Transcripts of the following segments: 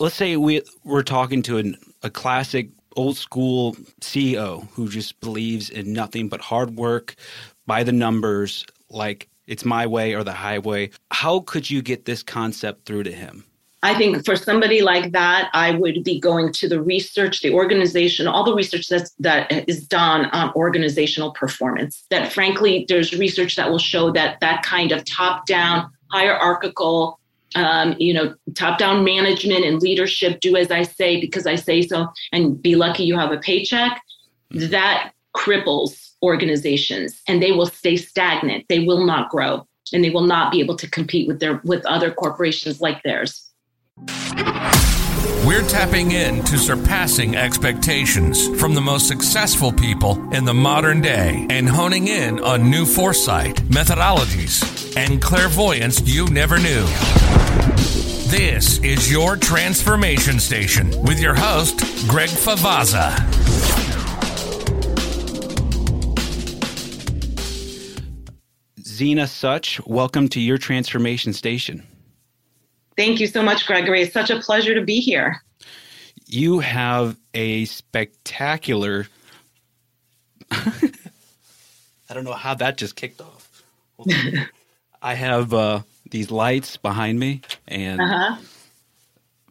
Let's say we're talking to a classic old school CEO who just believes in nothing but hard work, by the numbers, like it's my way or the highway. How could you get this concept through to him? I think for somebody like that, I would be going to the research, the organization, all the research that is done on organizational performance. That frankly, there's research that will show that kind of top-down, hierarchical, top-down management and leadership, do as I say, because I say so, and be lucky you have a paycheck, that cripples organizations, and they will stay stagnant. They will not grow, and they will not be able to compete with other corporations like theirs. We're tapping into surpassing expectations from the most successful people in the modern day and honing in on new foresight, methodologies, and clairvoyance you never knew. This is Your Transformation Station with your host, Greg Favaza. Zina Sutch, welcome to Your Transformation Station. Thank you so much, Gregory. It's such a pleasure to be here. You have a spectacular... I don't know how that just kicked off. I have these lights behind me, and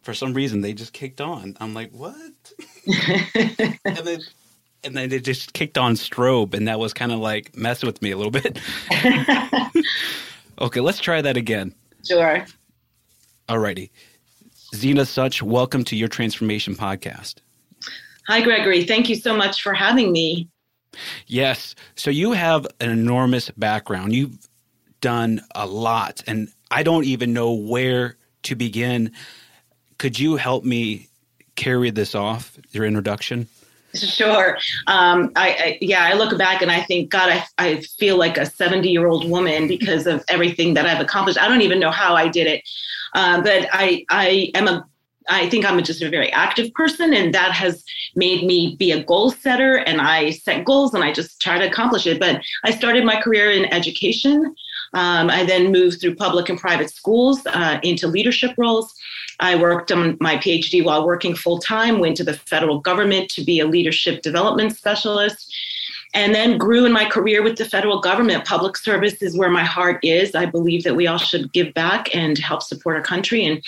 for some reason, they just kicked on. I'm like, what? And then they just kicked on strobe, and that was kind of like messing with me a little bit. Okay, let's try that again. Sure. Alrighty. Zina Sutch, welcome to Your Transformation Podcast. Hi, Gregory. Thank you so much for having me. Yes. So you have an enormous background. You've done a lot, and I don't even know where to begin. Could you help me carry this off, your introduction? Sure. I look back and I think, God, I feel like a 70-year-old woman because of everything that I've accomplished. I don't even know how I did it. But I think I'm just a very active person, and that has made me be a goal setter, and I set goals and I just try to accomplish it. But I started my career in education. I then moved through public and private schools into leadership roles. I worked on my PhD while working full time, went to the federal government to be a leadership development specialist, and then grew in my career with the federal government. Public service is where my heart is. I believe that we all should give back and help support our country, and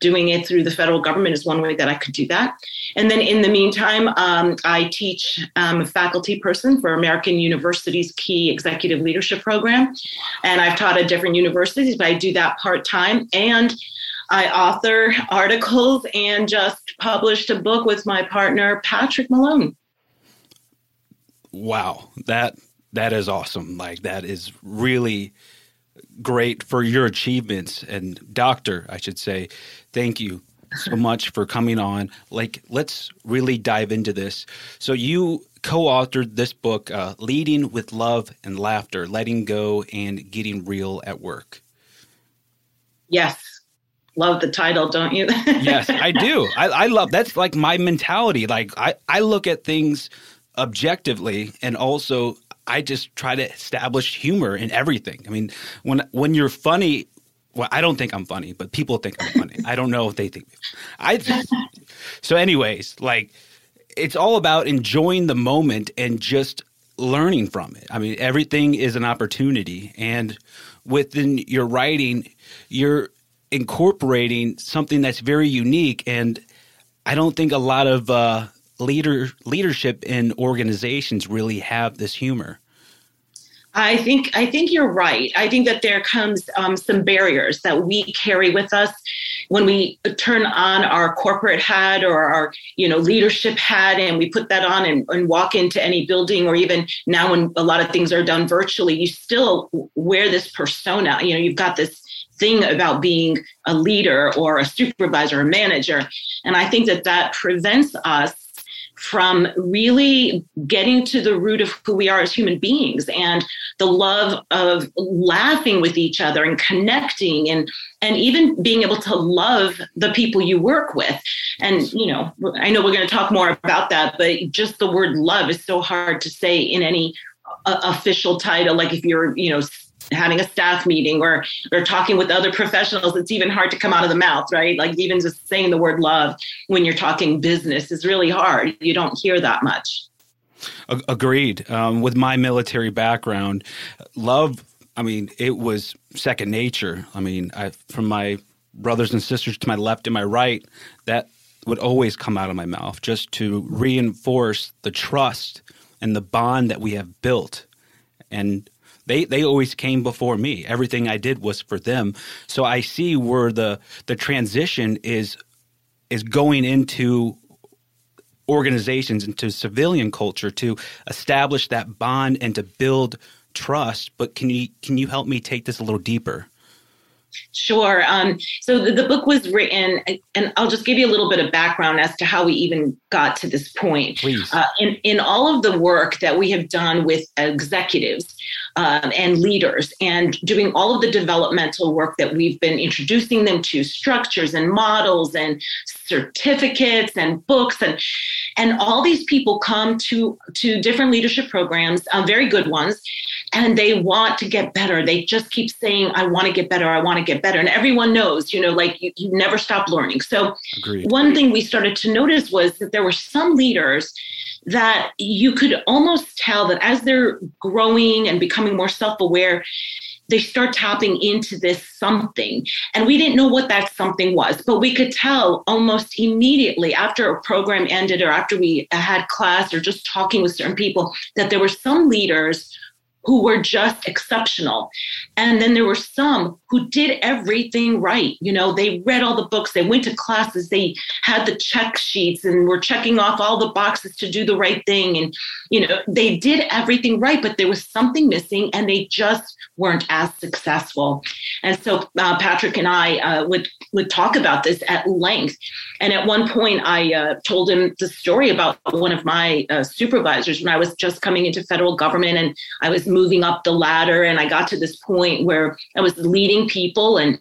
doing it through the federal government is one way that I could do that. And then in the meantime, I teach. I'm a faculty person for American University's Key Executive Leadership Program. And I've taught at different universities, but I do that part-time. And I author articles and just published a book with my partner, Patrick Malone. Wow, that is awesome. Like, that is really great for your achievements. And Doctor, I should say, thank you so much for coming on. Like, let's really dive into this. So you co-authored this book, Leading with Love and Laughter, Letting Go and Getting Real at Work. Yes. Love the title, don't you? Yes, I do. I love, that's like my mentality. Like, I look at things objectively, and also I just try to establish humor in everything. I mean, when you're funny, well, I don't think I'm funny, but people think I'm funny. I don't know if they think so anyways, like, it's all about enjoying the moment and just learning from it. I mean, everything is an opportunity. And within your writing, you're incorporating something that's very unique, and I don't think a lot of leadership in organizations really have this humor. I think you're right. I think that there comes some barriers that we carry with us when we turn on our corporate hat or our leadership hat, and we put that on and walk into any building, or even now when a lot of things are done virtually, you still wear this persona. You've got this thing about being a leader or a supervisor or manager. And I think that prevents us from really getting to the root of who we are as human beings, and the love of laughing with each other and connecting, and even being able to love the people you work with. And, I know we're going to talk more about that, but just the word love is so hard to say in any official title. Like if you're, having a staff meeting or talking with other professionals, it's even hard to come out of the mouth, right? Like even just saying the word love when you're talking business is really hard. You don't hear that much. Agreed. With my military background, love, I mean, it was second nature. I mean, from my brothers and sisters to my left and my right, that would always come out of my mouth just to reinforce the trust and the bond that we have built. And they always came before me. Everything I did was for them. So I see where the transition is going into organizations, into civilian culture to establish that bond and to build trust. But can you help me take this a little deeper? Sure. So the book was written, and I'll just give you a little bit of background as to how we even got to this point. Please. In all of the work that we have done with executives and leaders and doing all of the developmental work that we've been introducing them to, structures and models and certificates and books, and all these people come to different leadership programs, very good ones. And they want to get better. They just keep saying, I want to get better. I want to get better. And everyone knows, you know, like you never stop learning. So Agreed. One thing we started to notice was that there were some leaders that you could almost tell that as they're growing and becoming more self-aware, they start tapping into this something. And we didn't know what that something was, but we could tell almost immediately after a program ended or after we had class or just talking with certain people that there were some leaders who were just exceptional. And then there were some who did everything right. You know, they read all the books, they went to classes, they had the check sheets and were checking off all the boxes to do the right thing. And, you know, they did everything right, but there was something missing and they just weren't as successful. And so Patrick and I would talk about this at length. And at one point I told him the story about one of my supervisors when I was just coming into federal government and I was moving up the ladder. And I got to this point where I was leading people and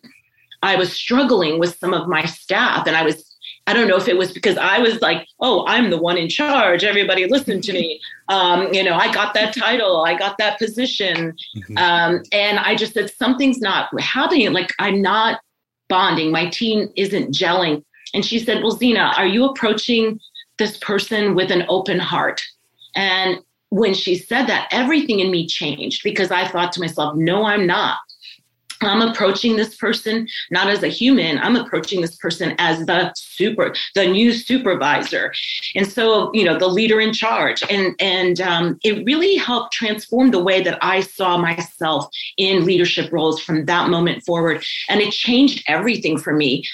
I was struggling with some of my staff. And I don't know if it was because I was like, oh, I'm the one in charge. Everybody listen to me. You know, I got that title. I got that position. And I just said, something's not happening. Like I'm not bonding. My team isn't gelling. And she said, well, Zina, are you approaching this person with an open heart? And when she said that, everything in me changed because I thought to myself, no, I'm not. I'm approaching this person not as a human. I'm approaching this person as the new supervisor. And so, you know, the leader in charge. And it really helped transform the way that I saw myself in leadership roles from that moment forward. And it changed everything for me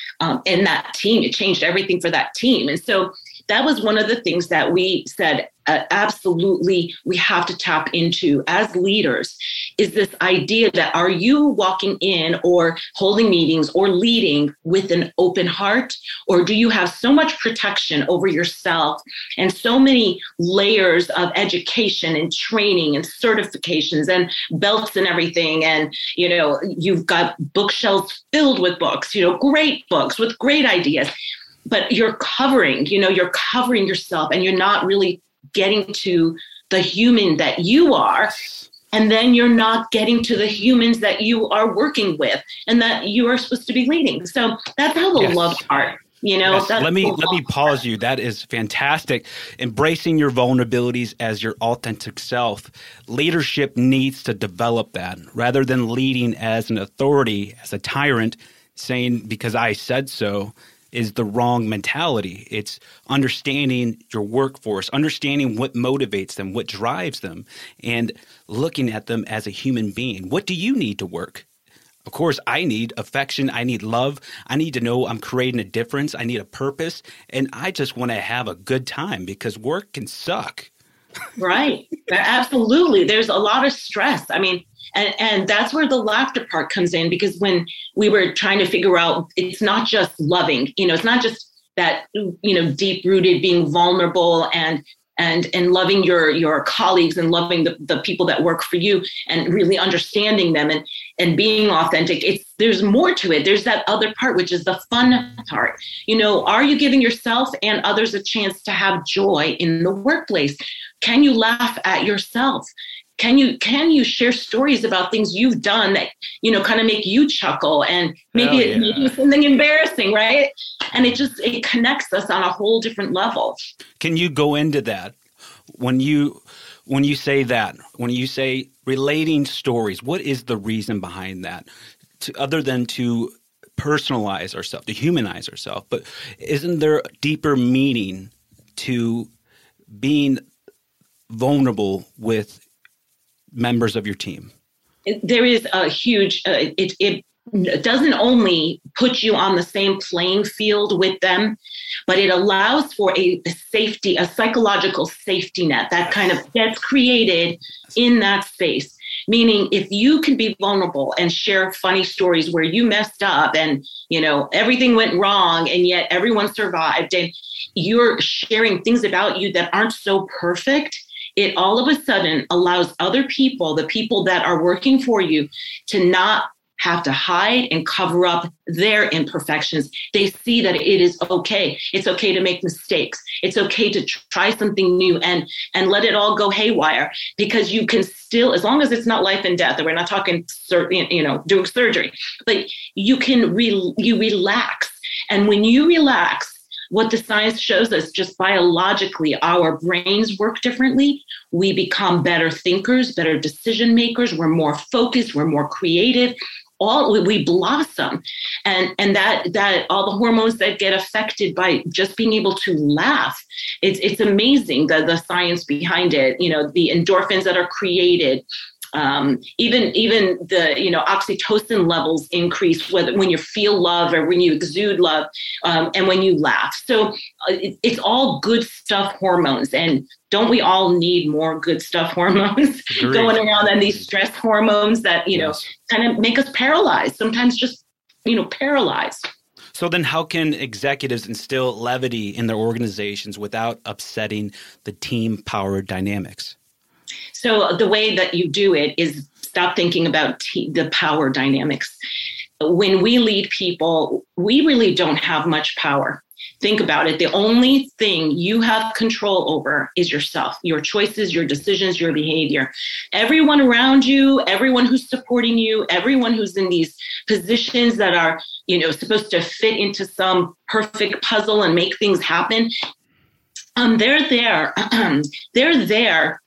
in that team. It changed everything for that team. And so that was one of the things that we said, absolutely, we have to tap into as leaders is this idea that are you walking in or holding meetings or leading with an open heart? Or do you have so much protection over yourself and so many layers of education and training and certifications and belts and everything? And, you know, you've got bookshelves filled with books, you know, great books with great ideas. But you're covering yourself and you're not really getting to the human that you are. And then you're not getting to the humans that you are working with and that you are supposed to be leading. So that's how the love part, you know. Yes. Let me pause you. That is fantastic. Embracing your vulnerabilities as your authentic self. Leadership needs to develop that rather than leading as an authority, as a tyrant, saying because I said so. Is the wrong mentality. It's understanding your workforce, understanding what motivates them, what drives them, and looking at them as a human being. What do you need to work? Of course, I need affection. I need love. I need to know I'm creating a difference. I need a purpose. And I just want to have a good time because work can suck. Right. Absolutely. There's a lot of stress. I mean, and that's where the laughter part comes in, because when we were trying to figure out, it's not just loving, you know, it's not just that, you know, deep rooted being vulnerable and loving your colleagues and loving the people that work for you and really understanding them and being authentic. There's more to it. There's that other part, which is the fun part. You know, are you giving yourself and others a chance to have joy in the workplace? Can you laugh at yourself? Can you share stories about things you've done that, you know, kind of make you chuckle, and maybe maybe something embarrassing, right? And it connects us on a whole different level. Can you go into that when you say that, when you say relating stories, what is the reason behind that, other than to personalize ourselves, to humanize ourselves? But isn't there a deeper meaning to being vulnerable with members of your team? There is a huge it doesn't only put you on the same playing field with them, but it allows for a psychological safety net that kind of gets created in that space. Meaning, if you can be vulnerable and share funny stories where you messed up and, you know, everything went wrong and yet everyone survived, and you're sharing things about you that aren't so perfect, it all of a sudden allows other people, the people that are working for you, to not have to hide and cover up their imperfections. They see that it is okay. It's okay to make mistakes. It's okay to try something new and let it all go haywire, because you can still, as long as it's not life and death, and we're not talking, you know, doing surgery, but you can you relax. And when you relax, what the science shows us, just biologically, our brains work differently. We become better thinkers, better decision makers. We're more focused. We're more creative. We blossom. And that all the hormones that get affected by just being able to laugh, it's amazing, the science behind it, you know, the endorphins that are created. Even the, you know, oxytocin levels increase when you feel love or when you exude love, and when you laugh. So it's all good stuff hormones. And don't we all need more good stuff hormones going around than these stress hormones that, you know, kind of make us paralyzed, sometimes just, you know, paralyzed. So then how can executives instill levity in their organizations without upsetting the team power dynamics? So the way that you do it is stop thinking about the power dynamics. When we lead people, we really don't have much power. Think about it. The only thing you have control over is yourself, your choices, your decisions, your behavior. Everyone around you, everyone who's supporting you, everyone who's in these positions that are, you know, supposed to fit into some perfect puzzle and make things happen, they're there. They're there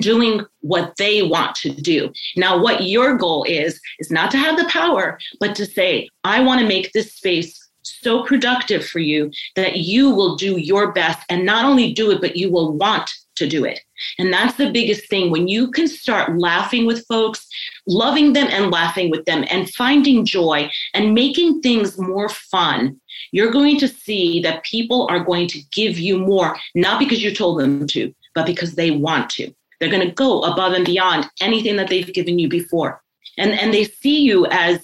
doing what they want to do. Now, what your goal is not to have the power, but to say, I want to make this space so productive for you that you will do your best, and not only do it, but you will want to do it. And that's the biggest thing. When you can start laughing with folks, loving them and laughing with them, and finding joy and making things more fun, you're going to see that people are going to give you more, not because you told them to, but because they want to. They're going to go above and beyond anything that they've given you before. And they see you as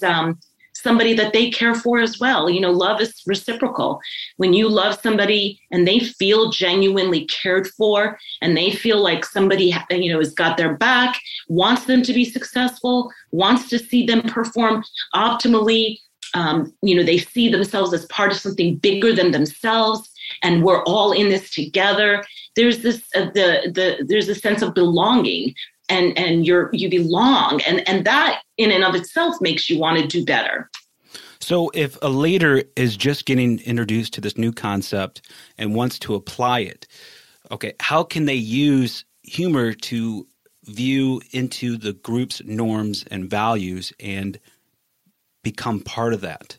somebody that they care for as well. You know, love is reciprocal. When you love somebody and they feel genuinely cared for, and they feel like somebody, you know, has got their back, wants them to be successful, wants to see them perform optimally. You know, they see themselves as part of something bigger than themselves. And we're all in this together. There's this there's a sense of belonging, and you belong, and that in and of itself makes you want to do better. So if a leader is just getting introduced to this new concept and wants to apply it, okay, how can they use humor to view into the group's norms and values and become part of that?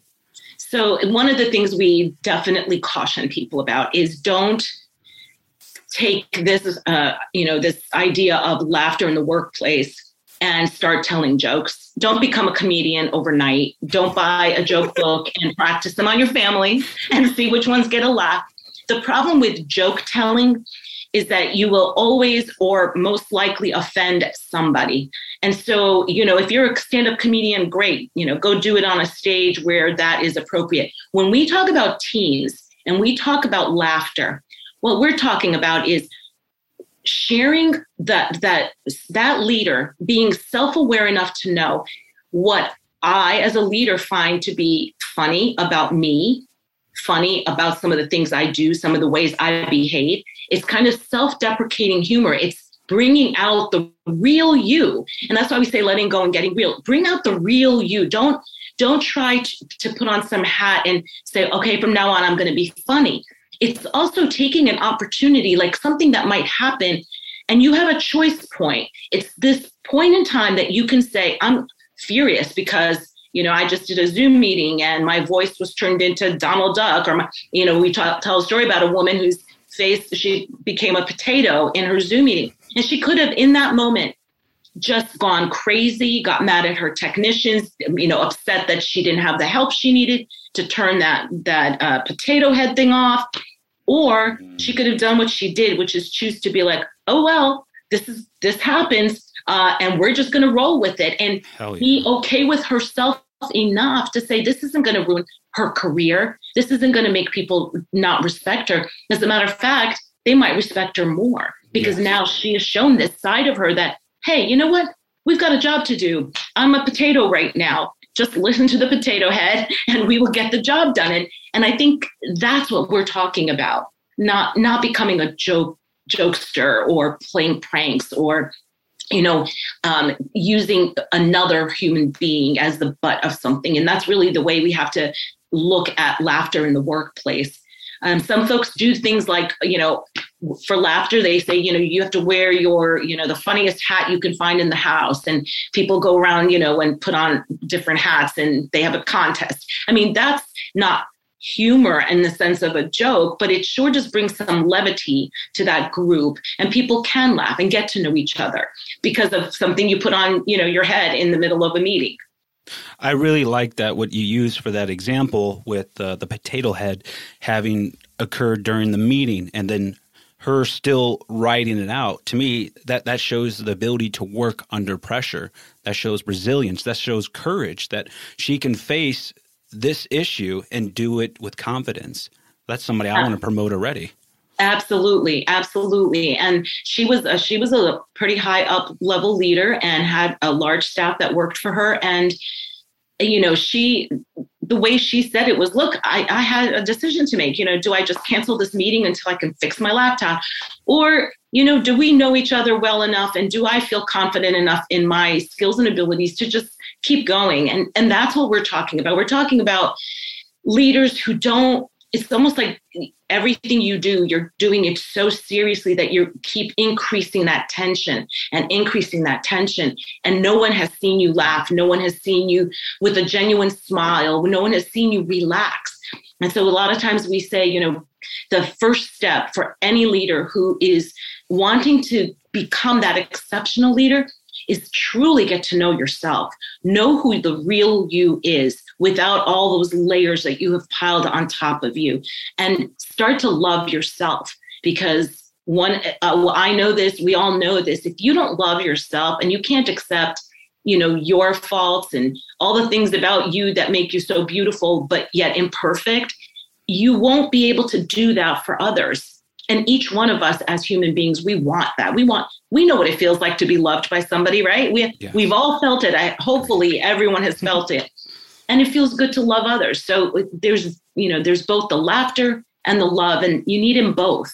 So one of the things we definitely caution people about is don't take this, you know, this idea of laughter in the workplace and start telling jokes. Don't become a comedian overnight. Don't buy a joke book and practice them on your family and see which ones get a laugh. The problem with joke telling is that you will always or most likely offend somebody. And so, you know, if you're a stand-up comedian, great, you know, go do it on a stage where that is appropriate. When we talk about teams and we talk about laughter, what we're talking about is sharing that leader being self-aware enough to know what I as a leader find to be funny about me, funny about some of the things I do, some of the ways I behave. It's kind of self-deprecating humor. It's bringing out the real you. And that's why we say letting go and getting real. Bring out the real you. Don't try to put on some hat and say, okay, from now on, I'm going to be funny. It's also taking an opportunity, like something that might happen, and you have a choice point. It's this point in time that you can say, I'm furious because, you know, I just did a Zoom meeting and my voice was turned into Donald Duck, or, you know, we tell a story about a woman whose face, she became a potato in her Zoom meeting. And she could have, in that moment, just gone crazy, got mad at her technicians, you know, upset that she didn't have the help she needed to turn that potato head thing off. Or she could have done what she did, which is choose to be like, oh, well, this happens and we're just going to roll with it, and be okay with herself enough to say this isn't going to ruin her career. This isn't going to make people not respect her. As a matter of fact, they might respect her more because now she has shown this side of her that, hey, you know what? We've got a job to do. I'm a potato right now. Just listen to the potato head and we will get the job done. And I think that's what we're talking about. Not becoming a jokester or playing pranks or, you know, using another human being as the butt of something. And that's really the way we have to look at laughter in the workplace. Some folks do things like, you know, for laughter, they say, you know, you have to wear your, you know, the funniest hat you can find in the house. And people go around, you know, and put on different hats and they have a contest. I mean, that's not humor in the sense of a joke, but it sure just brings some levity to that group. And people can laugh and get to know each other because of something you put on, you know, your head in the middle of a meeting. I really like that, what you used for that example with the potato head having occurred during the meeting and then her still writing it out. To me, that shows the ability to work under pressure. That shows resilience. That shows courage, that she can face this issue and do it with confidence. That's somebody I want to promote already. Absolutely. Absolutely. And she was a pretty high up level leader and had a large staff that worked for her. And, you know, the way she said it was, look, I had a decision to make. You know, do I just cancel this meeting until I can fix my laptop? Or, you know, do we know each other well enough? And do I feel confident enough in my skills and abilities to just keep going? And that's what we're talking about. We're talking about leaders who don't, it's almost like everything you do, you're doing it so seriously that you keep increasing that tension and increasing that tension. And no one has seen you laugh. No one has seen you with a genuine smile. No one has seen you relax. And so a lot of times we say, you know, the first step for any leader who is wanting to become that exceptional leader is truly get to know yourself. Know who the real you is without all those layers that you have piled on top of you, and start to love yourself, because I know this, we all know this. If you don't love yourself and you can't accept, you know, your faults and all the things about you that make you so beautiful, but yet imperfect, you won't be able to do that for others. And each one of us as human beings, we want that. We know what it feels like to be loved by somebody, right? We've all felt it. Hopefully everyone has felt it. And it feels good to love others. So there's, you know, there's both the laughter and the love, and you need them both.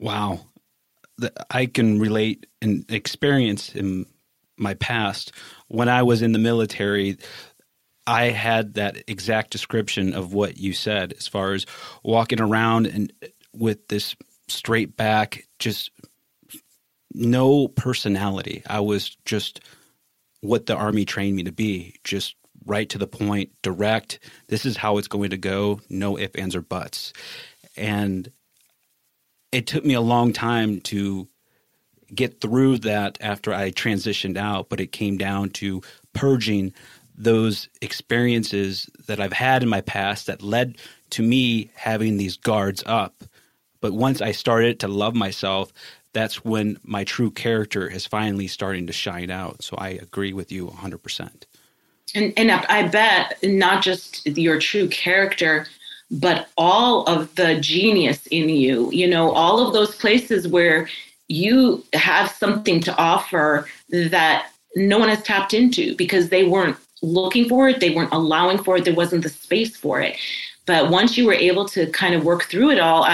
Wow. I can relate and experience in my past. When I was in the military, I had that exact description of what you said as far as walking around and with this straight back, just no personality. I was just what the Army trained me to be, just right to the point, direct. This is how it's going to go. No ifs, ands, or buts. And it took me a long time to get through that after I transitioned out, but it came down to purging those experiences that I've had in my past that led to me having these guards up. But once I started to love myself, that's when my true character is finally starting to shine out. So I agree with you 100%. And I bet not just your true character, but all of the genius in you, you know, all of those places where you have something to offer that no one has tapped into because they weren't looking for it. They weren't allowing for it. There wasn't the space for it. But once you were able to kind of work through it all,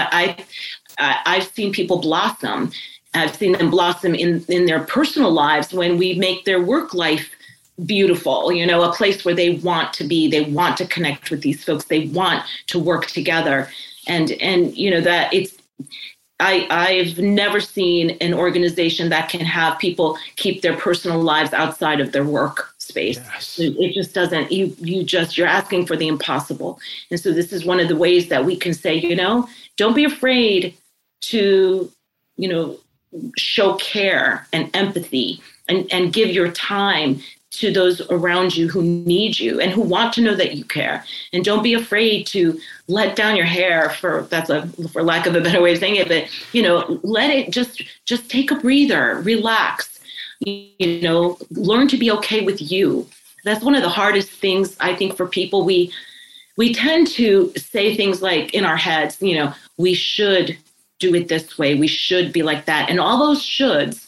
I've seen people blossom I've seen them blossom in their personal lives when we make their work life beautiful, you know, a place where they want to be, they want to connect with these folks, they want to work together. And you know, that it's, I've never seen an organization that can have people keep their personal lives outside of their work space. Yes. It just doesn't, you're asking for the impossible. And so this is one of the ways that we can say, you know, don't be afraid to, you know, show care and empathy and give your time to those around you who need you and who want to know that you care. And don't be afraid to let down your hair for lack of a better way of saying it, but, you know, let it just take a breather, relax, you know, learn to be okay with you. That's one of the hardest things I think for people. We tend to say things like in our heads, you know, we should do it this way. We should be like that. And all those shoulds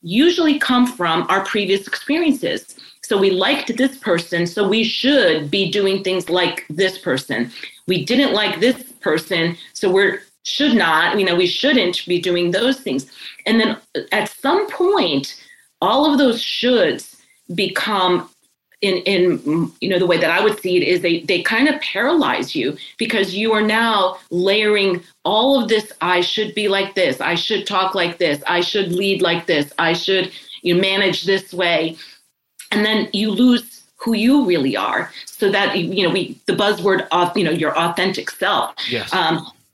usually come from our previous experiences. So we liked this person, so we should be doing things like this person. We didn't like this person, so we should not, you know, we shouldn't be doing those things. And then at some point, all of those shoulds become in you know, the way that I would see it is they kind of paralyze you because you are now layering all of this. I should be like this. I should talk like this. I should lead like this. I should, you know, manage this way. And then you lose who you really are. So that, you know, the buzzword, you know, your authentic self. Yes.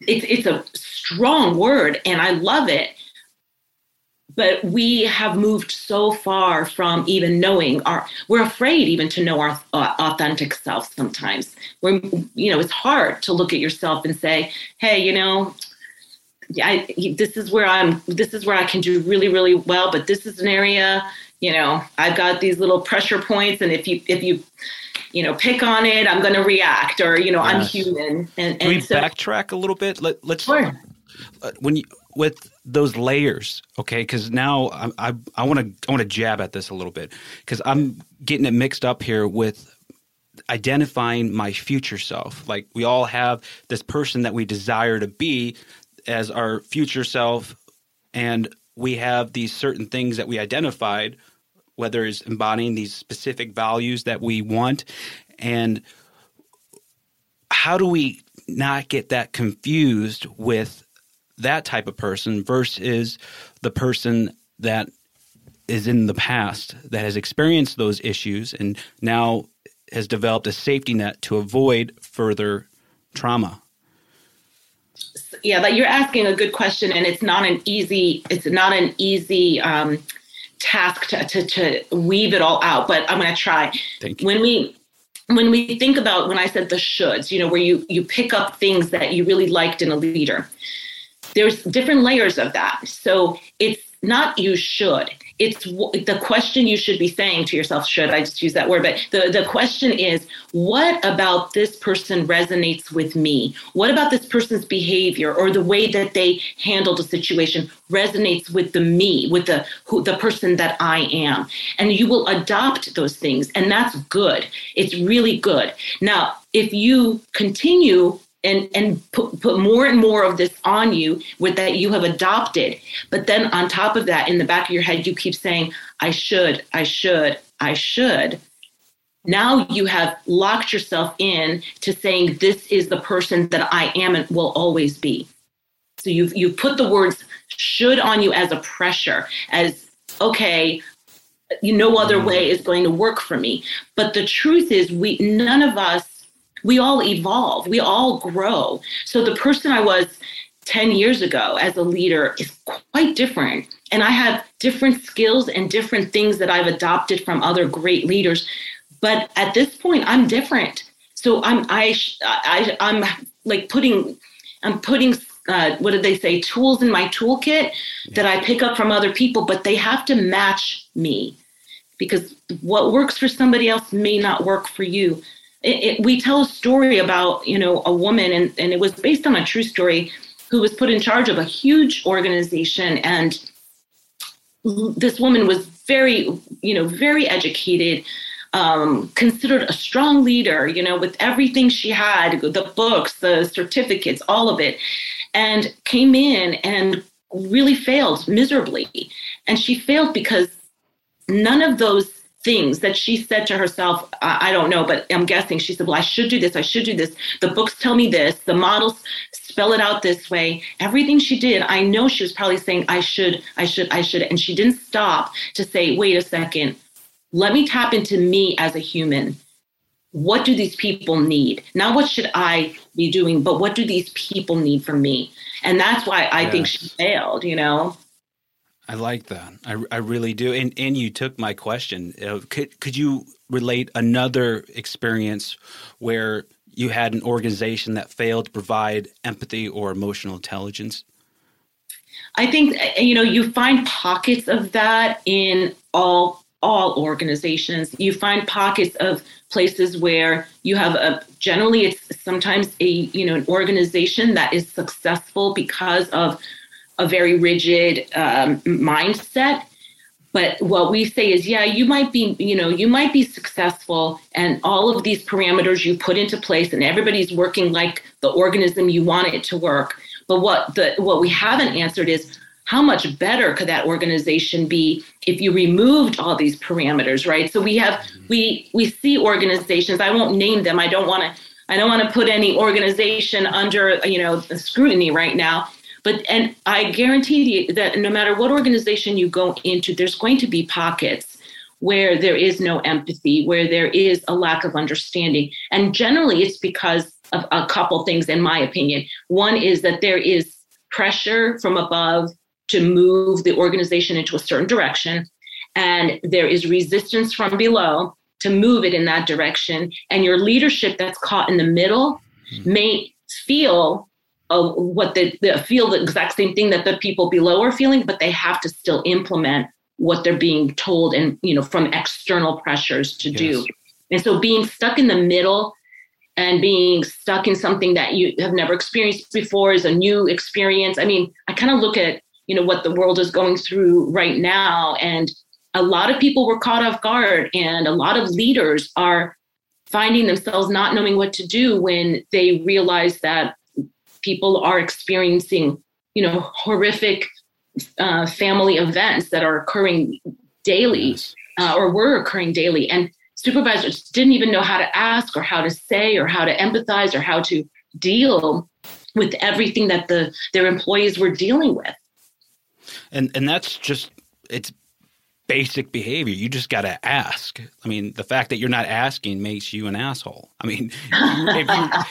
It's a strong word and I love it. But we have moved so far from even knowing we're afraid even to know our authentic self sometimes. We're, you know, it's hard to look at yourself and say, hey, you know, this is where I can do really, really well, but this is an area, you know, I've got these little pressure points. And if you, you know, pick on it, I'm going to react or, you know, yes. I'm human. And can we backtrack a little bit? Let's sure. With those layers, okay? Because now I want to jab at this a little bit because I'm getting it mixed up here with identifying my future self. Like we all have this person that we desire to be as our future self, and we have these certain things that we identified, whether it's embodying these specific values that we want. And how do we not get that confused with that type of person versus the person that is in the past that has experienced those issues and now has developed a safety net to avoid further trauma? Yeah, but you're asking a good question, and it's not an easy task to weave it all out, but I'm going to try. Thank you. When we think about, when I said the shoulds, you know, where you pick up things that you really liked in a leader, there's different layers of that. So it's not you should. It's the question you should be saying to yourself, should I just use that word? But the question is, what about this person resonates with me? What about this person's behavior or the way that they handled a situation resonates with the me, with the person that I am? And you will adopt those things. And that's good. It's really good. Now, if you continue and put more and more of this on you with that you have adopted. But then on top of that, in the back of your head, you keep saying, I should, I should, I should. Now you have locked yourself in to saying, this is the person that I am and will always be. So you put the words should on you as a pressure, as, okay, you, no other way is going to work for me. But the truth is, we all evolve. We all grow. So the person I was 10 years ago as a leader is quite different. And I have different skills and different things that I've adopted from other great leaders. But at this point, I'm different. So I'm putting what did they say? Tools in my toolkit that I pick up from other people, but they have to match me because what works for somebody else may not work for you. We tell a story about, you know, a woman, and it was based on a true story, who was put in charge of a huge organization. And this woman was very, you know, very educated, considered a strong leader, you know, with everything she had, the books, the certificates, all of it, and came in and really failed miserably. And she failed because none of those things that she said to herself, I don't know, but I'm guessing she said, well, I should do this. The books tell me this. The models spell it out this way. Everything she did, I know she was probably saying, I should. And she didn't stop to say, wait a second, let me tap into me as a human. What do these people need? Not what should I be doing, but what do these people need from me? And that's why I think she failed, you know? I like that. I really do. And you took my question. Could you relate another experience where you had an organization that failed to provide empathy or emotional intelligence? I think, you know, you find pockets of that in all organizations. You find pockets of places where you have generally it's sometimes an organization that is successful because of a very rigid mindset. But what we say is, you might be successful and all of these parameters you put into place and everybody's working like the organism you want it to work. But what we haven't answered is how much better could that organization be if you removed all these parameters, right? So we see organizations, I won't name them. I don't want to put any organization under, scrutiny right now. And I guarantee you that no matter what organization you go into, there's going to be pockets where there is no empathy, where there is a lack of understanding. And generally it's because of a couple things, in my opinion. One is that there is pressure from above to move the organization into a certain direction. And there is resistance from below to move it in that direction. And your leadership that's caught in the middle may feel feel the exact same thing that the people below are feeling, but they have to still implement what they're being told and, from external pressures to do. And so being stuck in the middle and being stuck in something that you have never experienced before is a new experience. I mean, I kind of look at, what the world is going through right now. And a lot of people were caught off guard and a lot of leaders are finding themselves not knowing what to do when they realize that people are experiencing, horrific family events that are occurring daily or were occurring daily. And supervisors didn't even know how to ask or how to say or how to empathize or how to deal with everything that their employees were dealing with. And that's just, it's basic behavior. You just got to ask. I mean, the fact that you're not asking makes you an asshole. I mean,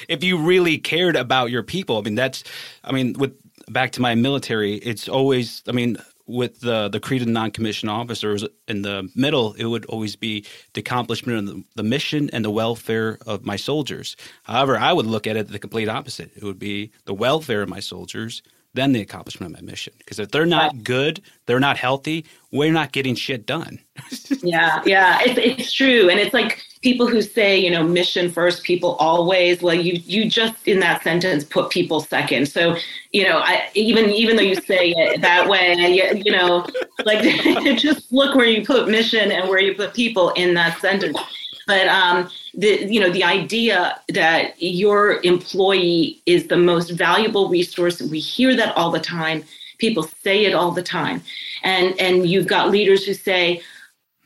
if you really cared about your people, I mean, with back to my military, it's always, with the creed of the non-commissioned officers in the middle, it would always be the accomplishment of the mission and the welfare of my soldiers. However, I would look at it the complete opposite. It would be the welfare of my soldiers than the accomplishment of my mission. Because if they're not good, they're not healthy, we're not getting shit done. Yeah. It's true. And it's like people who say, mission first, people always. Well, you just in that sentence put people second. So, even though you say it that way, just look where you put mission and where you put people in that sentence. But the idea that your employee is the most valuable resource, we hear that all the time. People say it all the time. And you've got leaders who say,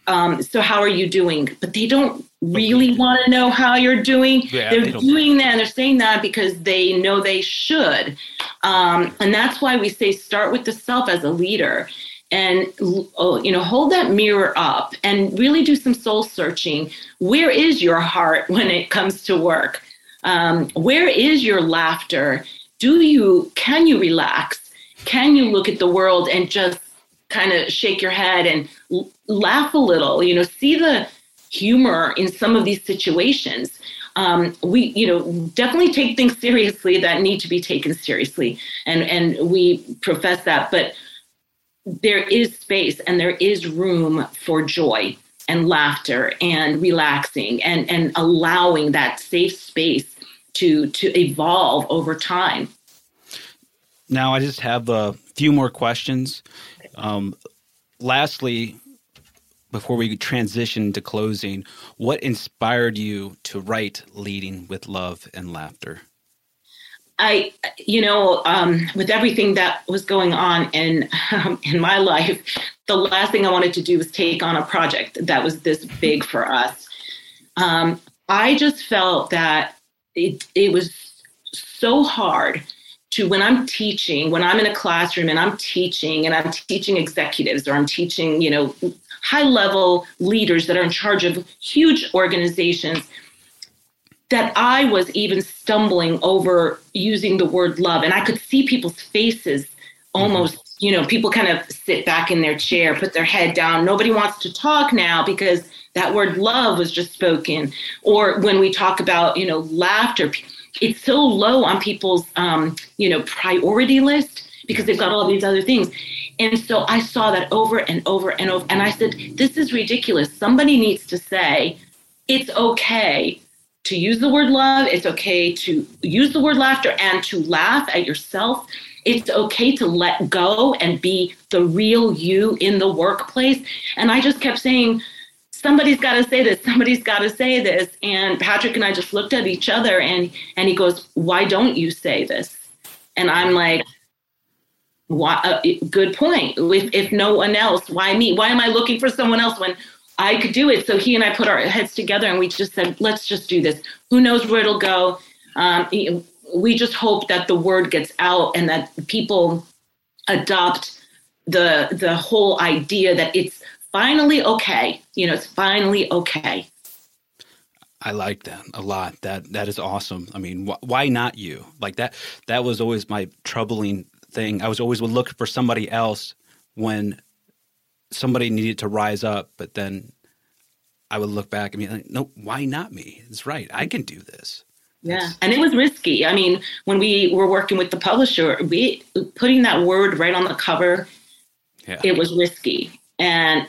so how are you doing? But they don't really want to know how you're doing. Yeah, they're doing that and they're saying that because they know they should. And that's why we say start with the self as a leader. And, hold that mirror up and really do some soul searching. Where is your heart when it comes to work? Where is your laughter? Can you relax? Can you look at the world and just kind of shake your head and laugh a little? See the humor in some of these situations. We, definitely take things seriously that need to be taken seriously. And we profess that, but there is space and there is room for joy and laughter and relaxing and allowing that safe space to evolve over time. Now, I just have a few more questions. Lastly, before we transition to closing, what inspired you to write Leading with Love and Laughter? With everything that was going on in my life, the last thing I wanted to do was take on a project that was this big for us. I just felt that it was so hard to, when I'm teaching, when I'm in a classroom and I'm teaching executives, or I'm teaching, high level leaders that are in charge of huge organizations, that I was even stumbling over using the word love. And I could see people's faces almost, people kind of sit back in their chair, put their head down. Nobody wants to talk now because that word love was just spoken. Or when we talk about, laughter, it's so low on people's, priority list because they've got all these other things. And so I saw that over and over and over. And I said, this is ridiculous. Somebody needs to say, it's okay to use the word love. It's okay to use the word laughter and to laugh at yourself. It's okay to let go and be the real you in the workplace. And I just kept saying, somebody's got to say this. Somebody's got to say this. And Patrick and I just looked at each other and he goes, why don't you say this? And I'm like, good point. If no one else, why me? Why am I looking for someone else when I could do it? So he and I put our heads together and we just said, let's just do this. Who knows where it'll go? We just hope that the word gets out and that people adopt the whole idea that it's finally okay. It's finally okay. I like that a lot. That is awesome. I mean, why not you? Like that was always my troubling thing. I was always looking for somebody else when somebody needed to rise up, but then I would look back and be like, no, why not me? It's right. I can do this. Yeah. And it was risky. I mean, when we were working with the publisher, putting that word right on the cover, It was risky. And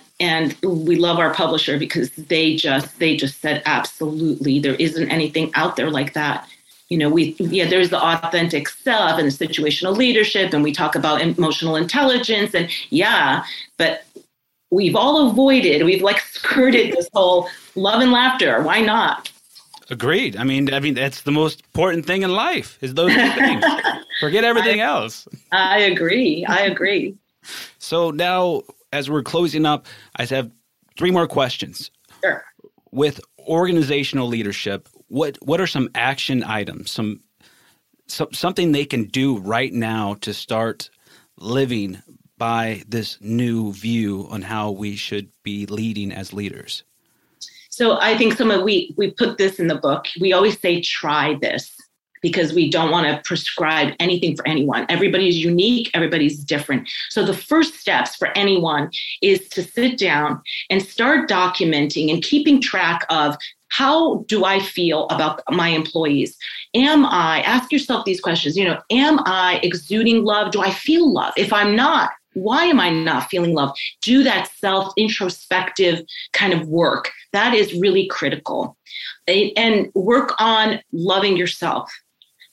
we love our publisher because they just said, absolutely, there isn't anything out there like that. There's the authentic self and the situational leadership, and we talk about emotional intelligence but we've all avoided, skirted this whole love and laughter. Why not? Agreed. I mean, that's the most important thing in life is those two things. Forget everything else. I agree. So now as we're closing up, I have three more questions. Sure. With organizational leadership, what are some action items, something they can do right now to start living by this new view on how we should be leading as leaders? So I think we put this in the book. We always say, try this, because we don't want to prescribe anything for anyone. Everybody's unique. Everybody's different. So the first steps for anyone is to sit down and start documenting and keeping track of, how do I feel about my employees? Ask yourself these questions, am I exuding love? Do I feel love? If I'm not, why am I not feeling love? Do that self-introspective kind of work. That is really critical. And work on loving yourself,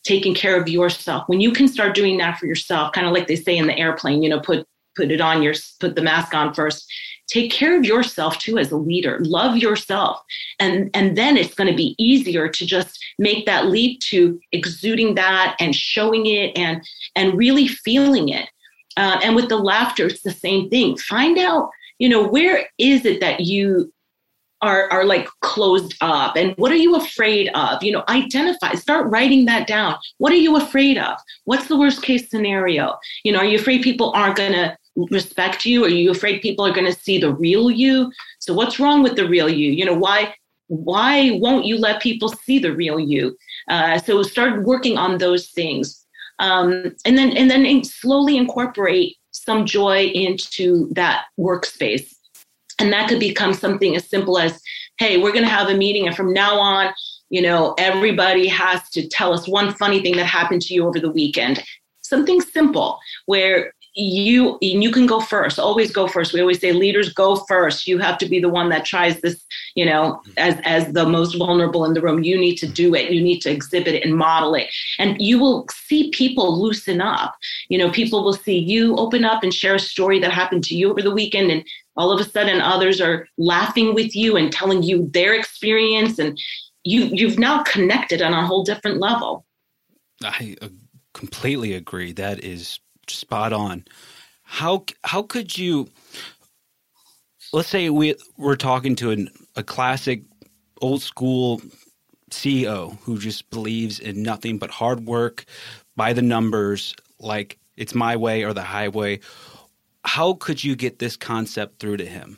taking care of yourself. When you can start doing that for yourself, kind of like they say in the airplane, put the mask on first. Take care of yourself too as a leader. Love yourself. And then it's going to be easier to just make that leap to exuding that and showing it and really feeling it. And with the laughter, it's the same thing. Find out, where is it that you are like closed up, and what are you afraid of? Identify, start writing that down. What are you afraid of? What's the worst case scenario? Are you afraid people aren't going to respect you? Are you afraid people are going to see the real you? So what's wrong with the real you? Why won't you let people see the real you? So start working on those things. And then slowly incorporate some joy into that workspace. And that could become something as simple as, hey, we're going to have a meeting, and from now on, everybody has to tell us one funny thing that happened to you over the weekend. Something simple where you can go first, always go first. We always say leaders go first. You have to be the one that tries this, as the most vulnerable in the room. You need to do it. You need to exhibit it and model it. And you will see people loosen up. People will see you open up and share a story that happened to you over the weekend. And all of a sudden others are laughing with you and telling you their experience. And you've now connected on a whole different level. I completely agree. That is spot on. How could you – let's say we're talking to a classic old school CEO who just believes in nothing but hard work, by the numbers, like it's my way or the highway. How could you get this concept through to him?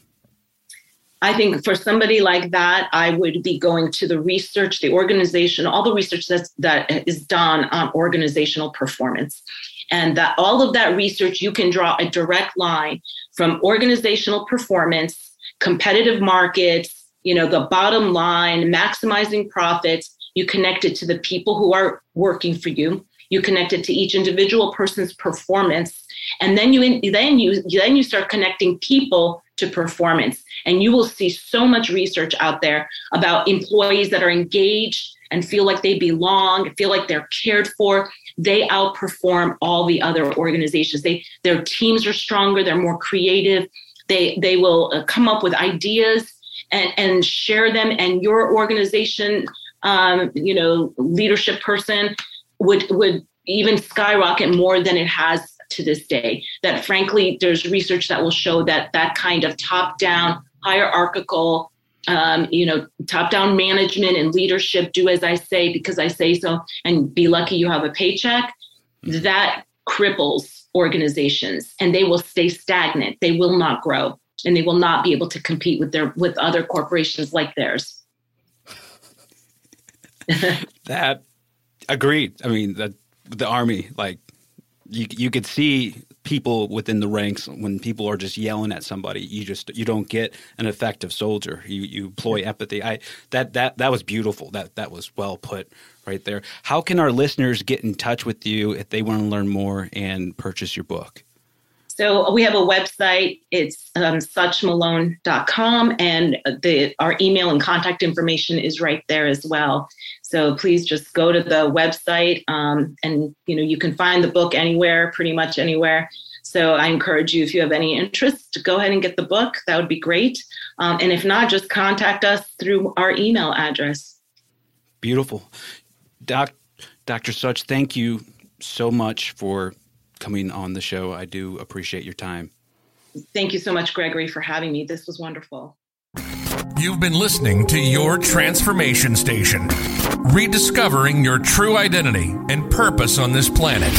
I think for somebody like that, I would be going to the research, the organization, all the research that is done on organizational performance. And that all of that research, you can draw a direct line from organizational performance, competitive markets, the bottom line, maximizing profits. You connect it to the people who are working for you. You connect it to each individual person's performance. And then you start connecting people to performance. And you will see so much research out there about employees that are engaged and feel like they belong, feel like they're cared for. They outperform all the other organizations. Their teams are stronger. They're more creative. They will come up with ideas and share them. And your organization, leadership person would even skyrocket more than it has to this day. That frankly, there's research that will show that kind of top-down hierarchical, top-down management and leadership, do as I say because I say so, and be lucky you have a paycheck, that cripples organizations, and they will stay stagnant. They will not grow, and they will not be able to compete with other corporations like theirs. That agreed. I mean, the Army, like you could see people within the ranks when people are just yelling at somebody, you don't get an effective soldier. You employ empathy. That was beautiful. That was well put right there. How can our listeners get in touch with you if they want to learn more and purchase your book? So we have a website. It's suchmalone.com, and our email and contact information is right there as well. So please just go to the website, and you can find the book anywhere, pretty much anywhere. So I encourage you, if you have any interest, to go ahead and get the book. That would be great. And if not, just contact us through our email address. Beautiful. Dr. Sutch, thank you so much for coming on the show. I do appreciate your time. Thank you so much, Gregory, for having me. This was wonderful. You've been listening to Your Transformation Station, rediscovering your true identity and purpose on this planet.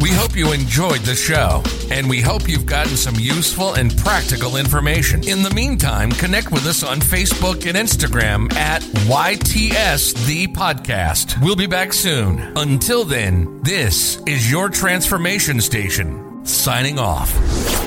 We hope you enjoyed the show, and we hope you've gotten some useful and practical information. In the meantime, connect with us on Facebook and Instagram at YTS The Podcast. We'll be back soon. Until then, this is Your Transformation Station, signing off.